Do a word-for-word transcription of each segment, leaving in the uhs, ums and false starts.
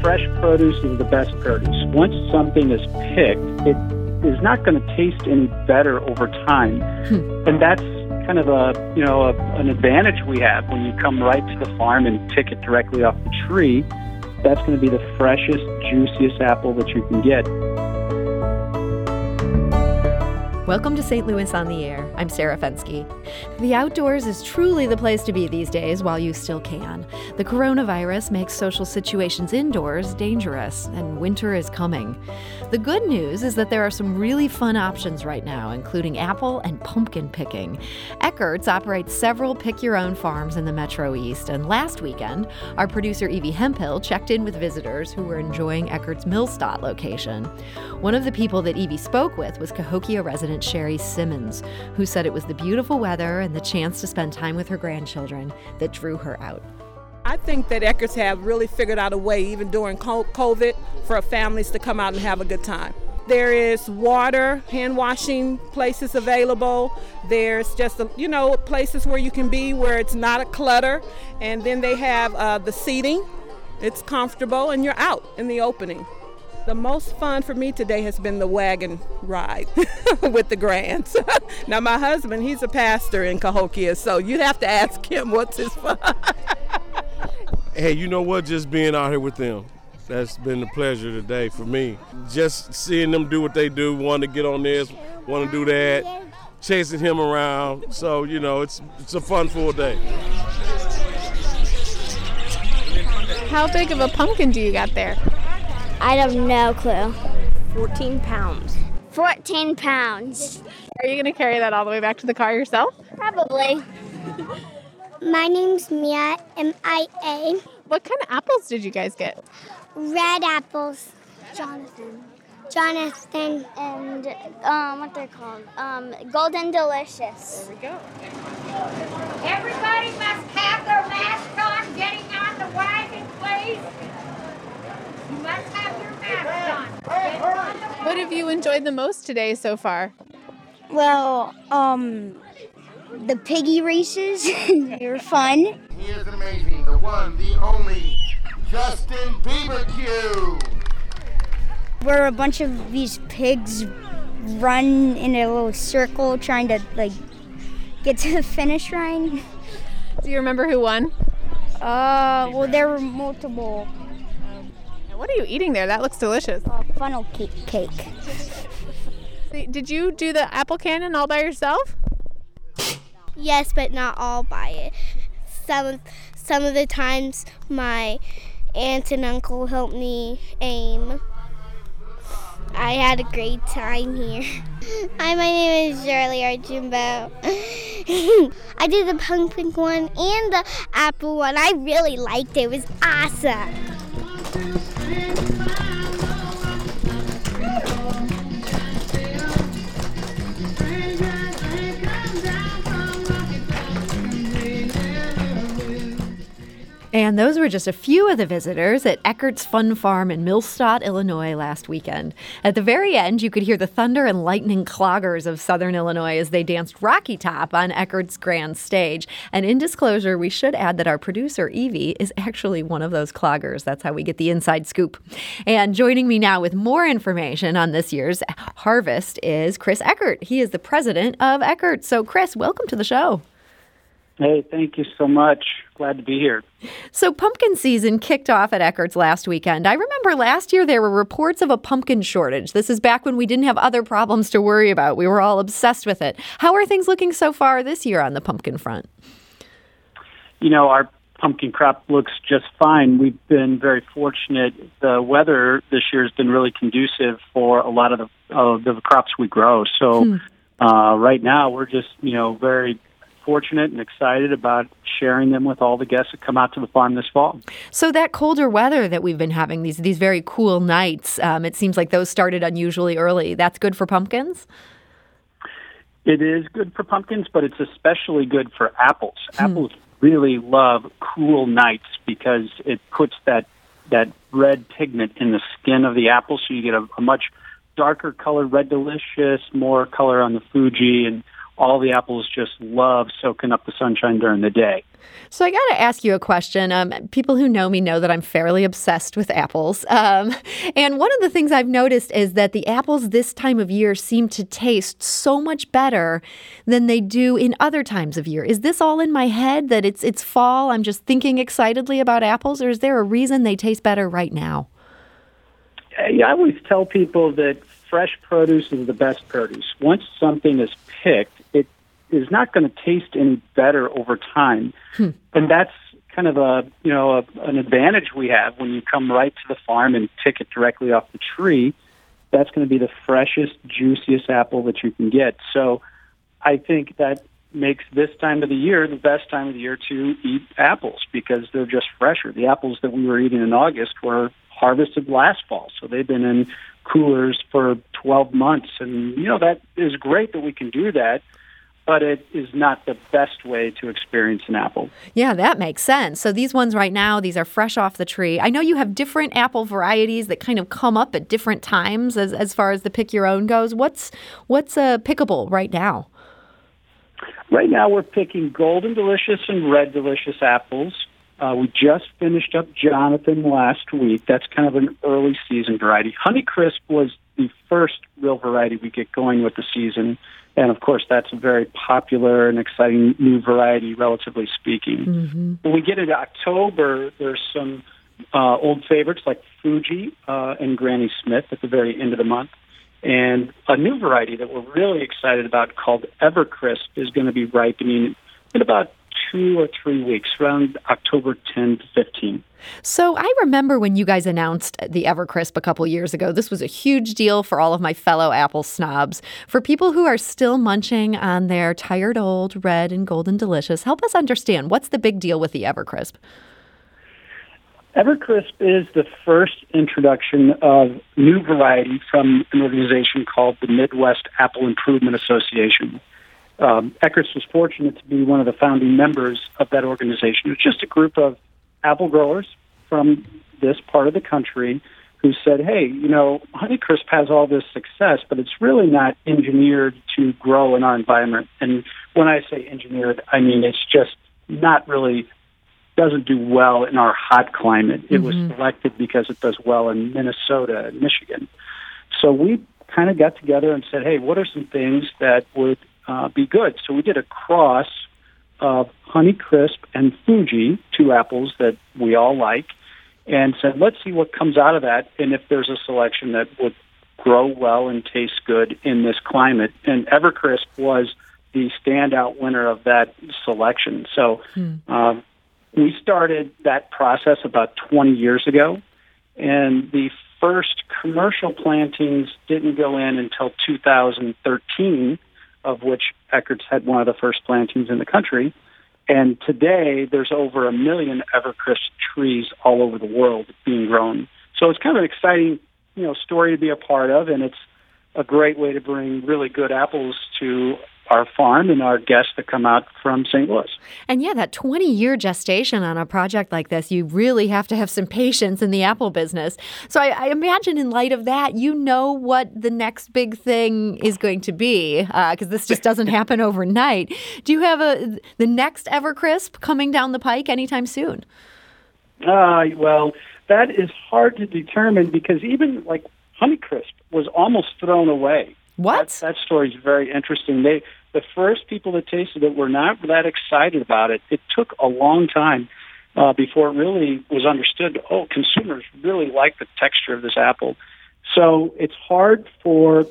fresh produce is the best produce. Once something is picked, it is not going to taste any better over time. Hmm. And that's kind of a, you know, a, an advantage we have when you come right to the farm and pick it directly off the tree. That's going to be the freshest, juiciest apple that you can get. Welcome to Saint Louis on the Air. I'm Sarah Fenske. The outdoors is truly the place to be these days while you still can. The coronavirus makes social situations indoors dangerous, and winter is coming. The good news is that there are some really fun options right now, including apple and pumpkin picking. Eckert's operates several pick-your-own farms in the Metro East, and last weekend, our producer Evie Hemphill checked in with visitors who were enjoying Eckert's Millstadt location. One of the people that Evie spoke with was Cahokia resident Sherry Simmons, who said it was the beautiful weather and the chance to spend time with her grandchildren that drew her out. I think that Eckert's have really figured out a way, even during COVID, for families to come out and have a good time. There is water, hand washing places available. There's just, a, you know, places where you can be where it's not a clutter. And then they have uh, the seating. It's comfortable and you're out in the opening. The most fun for me today has been the wagon ride with the grands. Now, my husband, he's a pastor in Cahokia, so you'd have to ask him what's his fun. Hey, you know what? Just being out here with them. That's been the pleasure today for me. Just seeing them do what they do, want to get on this, want to do that, chasing him around. So, you know, it's it's a fun full day. How big of a pumpkin do you got there? I have no clue. fourteen pounds. fourteen pounds. Are you going to carry that all the way back to the car yourself? Probably. My name's Mia, M I A. What kind of apples did you guys get? Red apples. Jonathan. Jonathan and um, what they're called? Um, Golden Delicious. There we go. Everybody must have their mask on. Getting on the wagon, please. You must have your mask on. What have you enjoyed the most today so far? Well, um, the piggy races. They were fun. He is amazing, the one, the only, Justin Biebercue. Where a bunch of these pigs run in a little circle trying to, like, get to the finish line. Do you remember who won? Uh, well, there were multiple. What are you eating there? That looks delicious. Uh, funnel cake. cake. Did you do the apple cannon all by yourself? Yes, but not all by it. Some, some of the times my aunt and uncle helped me aim. I had a great time here. Hi, my name is Shirley Arjumbo. I did the pumpkin one and the apple one. I really liked it. It was awesome. And those were just a few of the visitors at Eckert's Fun Farm in Millstadt, Illinois last weekend. At the very end, you could hear the thunder and lightning cloggers of Southern Illinois as they danced Rocky Top on Eckert's grand stage. And in disclosure, we should add that our producer, Evie, is actually one of those cloggers. That's how we get the inside scoop. And joining me now with more information on this year's harvest is Chris Eckert. He is the president of Eckert's. So, Chris, welcome to the show. Hey, thank you so much. Glad to be here. So pumpkin season kicked off at Eckert's last weekend. I remember last year there were reports of a pumpkin shortage. This is back when we didn't have other problems to worry about. We were all obsessed with it. How are things looking so far this year on the pumpkin front? You know, our pumpkin crop looks just fine. We've been very fortunate. The weather this year has been really conducive for a lot of the, of the crops we grow. So hmm. uh, right now we're just, you know, very fortunate and excited about sharing them with all the guests that come out to the farm this fall. So that colder weather that we've been having, these these very cool nights, um, it seems like those started unusually early. That's good for pumpkins? It is good for pumpkins, but it's especially good for apples. Hmm. Apples really love cool nights because it puts that that red pigment in the skin of the apple, so you get a, a much darker color, Red Delicious, more color on the Fuji, and all the apples just love soaking up the sunshine during the day. So I got to ask you a question. Um, people who know me know that I'm fairly obsessed with apples. Um, and one of the things I've noticed is that the apples this time of year seem to taste so much better than they do in other times of year. Is this all in my head that it's it's fall, I'm just thinking excitedly about apples, or is there a reason they taste better right now? I always tell people that fresh produce is the best produce. Once something is picked, it is not going to taste any better over time. Hmm. And that's kind of a, you know, a, an advantage we have when you come right to the farm and pick it directly off the tree. That's going to be the freshest, juiciest apple that you can get. So I think that makes this time of the year the best time of the year to eat apples because they're just fresher. The apples that we were eating in August were harvested last fall, so they've been in coolers for twelve months, and you know that is great that we can do that, but it is not the best way to experience an apple. Yeah, that makes sense. So these ones right now, these are fresh off the tree. I know you have different apple varieties that kind of come up at different times as as far as the pick your own goes. What's what's uh, pickable right now? Right now we're picking Golden Delicious and Red Delicious apples. Uh, we just finished up Jonathan last week. That's kind of an early season variety. Honeycrisp was the first real variety we get going with the season. And, of course, that's a very popular and exciting new variety, relatively speaking. Mm-hmm. When we get into October, there's some uh, old favorites like Fuji uh, and Granny Smith at the very end of the month. And a new variety that we're really excited about called Evercrisp is going to be ripening in about two or three weeks, around October tenth to fifteenth. So I remember when you guys announced the Evercrisp a couple years ago, this was a huge deal for all of my fellow apple snobs. For people who are still munching on their tired old Red and Golden Delicious, help us understand, what's the big deal with the Evercrisp? Evercrisp is the first introduction of new variety from an organization called the Midwest Apple Improvement Association. Um, Eckert's was fortunate to be one of the founding members of that organization. It was just a group of apple growers from this part of the country who said, hey, you know, Honeycrisp has all this success, but it's really not engineered to grow in our environment. And when I say engineered, I mean it's just not really, doesn't do well in our hot climate. It mm-hmm. was selected because it does well in Minnesota and Michigan. So we kind of got together and said, hey, what are some things that would Uh, be good. So we did a cross of Honeycrisp and Fuji, two apples that we all like, and said, let's see what comes out of that and if there's a selection that would grow well and taste good in this climate. And Evercrisp was the standout winner of that selection. So hmm. um, we started that process about twenty years ago, and the first commercial plantings didn't go in until two thousand thirteen, of which Eckert's had one of the first plantings in the country. And today, there's over a million Evercrisp trees all over the world being grown. So it's kind of an exciting, you know, story to be a part of, and it's a great way to bring really good apples to our farm and our guests that come out from Saint Louis. And yeah, that twenty-year gestation on a project like this, you really have to have some patience in the apple business. So I, I imagine in light of that, you know what the next big thing is going to be, because uh, this just doesn't happen overnight. Do you have a the next Evercrisp coming down the pike anytime soon? Uh, well, that is hard to determine because even like Honeycrisp was almost thrown away. What? That, that story is very interesting. They, the first people that tasted it were not that excited about it. It took a long time uh, before it really was understood, oh, consumers really like the texture of this apple. So it's hard for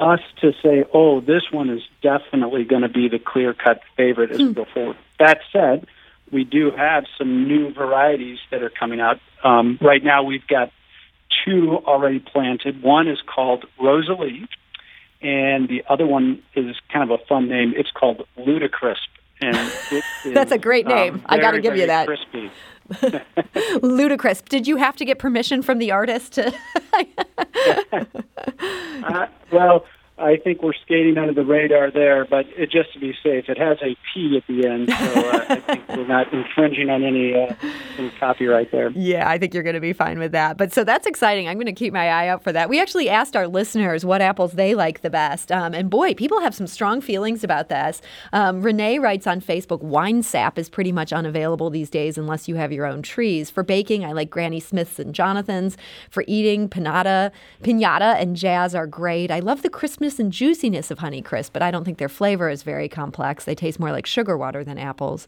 us to say, oh, this one is definitely going to be the clear-cut favorite as mm. we go forward. That said, we do have some new varieties that are coming out. Um, right now we've got two already planted. One is called Rosalie, and the other one is kind of a fun name. It's called Ludacrisp. And it is, that's a great name. Um, very, I got to give you that. Crispy. Ludacrisp. Did you have to get permission from the artist? To uh, well, I think we're skating under the radar there, but it, just to be safe, it has a P at the end, so uh, I think we're not infringing on any uh, some copyright there. Yeah, I think you're going to be fine with that. But so that's exciting. I'm going to keep my eye out for that. We actually asked our listeners what apples they like the best. Um, and boy, people have some strong feelings about this. Um, Renee writes on Facebook, Winesap is pretty much unavailable these days unless you have your own trees. For baking, I like Granny Smith's and Jonathan's. For eating, Piñata, Piñata and Jazz are great. I love the crispness and juiciness of Honeycrisp, but I don't think their flavor is very complex. They taste more like sugar water than apples.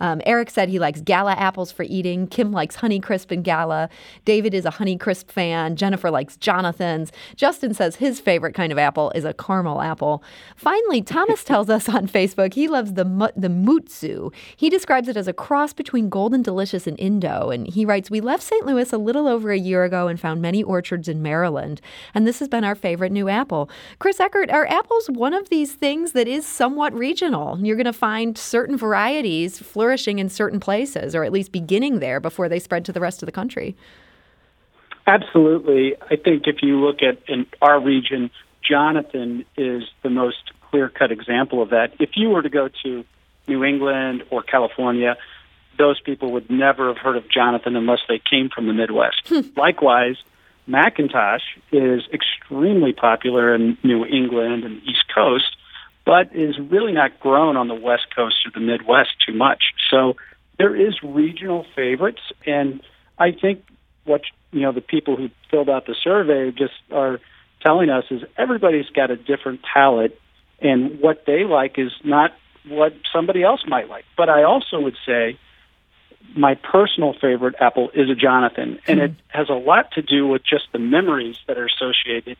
Um, Eric said he likes Gala apples for eating. Kim likes Honeycrisp and Gala. David is a Honeycrisp fan. Jennifer likes Jonathan's. Justin says his favorite kind of apple is a caramel apple. Finally, Thomas tells us on Facebook he loves the the Mutsu. He describes it as a cross between Golden Delicious and Indo, and he writes, we left Saint Louis a little over a year ago and found many orchards in Maryland, and this has been our favorite new apple. Chris Eckert, are apples one of these things that is somewhat regional? You're going to find certain varieties flourishing in certain places, or at least beginning there before they spread to the rest of the country. Absolutely. I think if you look at in our region, Jonathan is the most clear-cut example of that. If you were to go to New England or California, those people would never have heard of Jonathan unless they came from the Midwest. Likewise, Macintosh is extremely popular in New England and the East Coast, but is really not grown on the West Coast or the Midwest too much. So there is regional favorites, and I think what you know the people who filled out the survey just are telling us is everybody's got a different palate, and what they like is not what somebody else might like. But I also would say my personal favorite apple is a Jonathan, and mm-hmm. it has a lot to do with just the memories that are associated.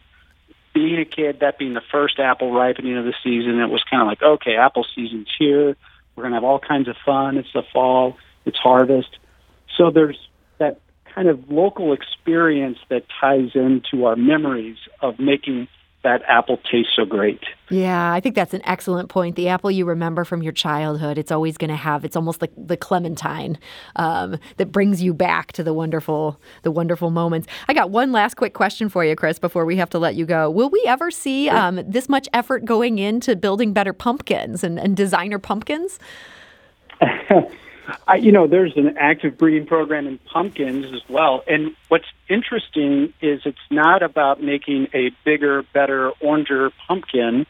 Being a kid, that being the first apple ripening of the season, it was kind of like, okay, apple season's here. We're going to have all kinds of fun. It's the fall. It's harvest. So there's that kind of local experience that ties into our memories of making that apple tastes so great. Yeah, I think that's an excellent point. The apple you remember from your childhood, it's always going to have, it's almost like the Clementine um, that brings you back to the wonderful, the wonderful moments. I got one last quick question for you, Chris, before we have to let you go. Will we ever see um, this much effort going into building better pumpkins and, and designer pumpkins? I, you know, there's an active breeding program in pumpkins as well. And what's interesting is it's not about making a bigger, better, oranger pumpkin.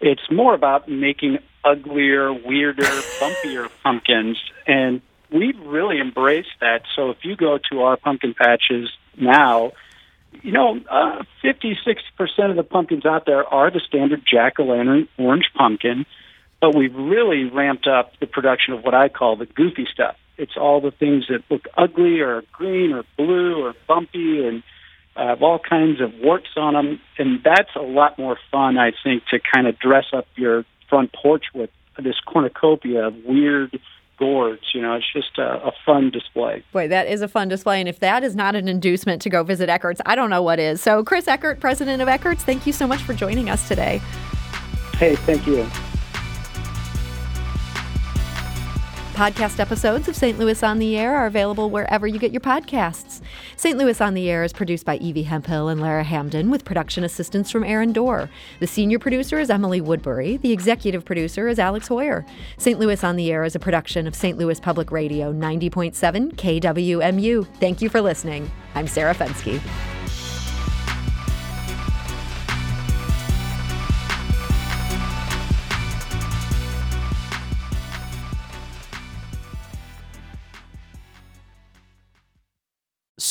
It's more about making uglier, weirder, bumpier pumpkins. And we've really embraced that. So if you go to our pumpkin patches now, you know, uh, fifty, sixty percent of the pumpkins out there are the standard jack-o'-lantern orange pumpkin. But we've really ramped up the production of what I call the goofy stuff. It's all the things that look ugly or green or blue or bumpy and uh, have all kinds of warts on them. And that's a lot more fun, I think, to kind of dress up your front porch with this cornucopia of weird gourds. You know, it's just a, a fun display. Boy, that is a fun display. And if that is not an inducement to go visit Eckert's, I don't know what is. So Chris Eckert, president of Eckert's, thank you so much for joining us today. Hey, thank you. Podcast episodes of Saint Louis on the Air are available wherever you get your podcasts. Saint Louis on the Air is produced by Evie Hemphill and Lara Hamden with production assistance from Aaron Doerr. The senior producer is Emily Woodbury. The executive producer is Alex Hoyer. Saint Louis on the Air is a production of Saint Louis Public Radio ninety point seven K W M U. Thank you for listening. I'm Sarah Fenske.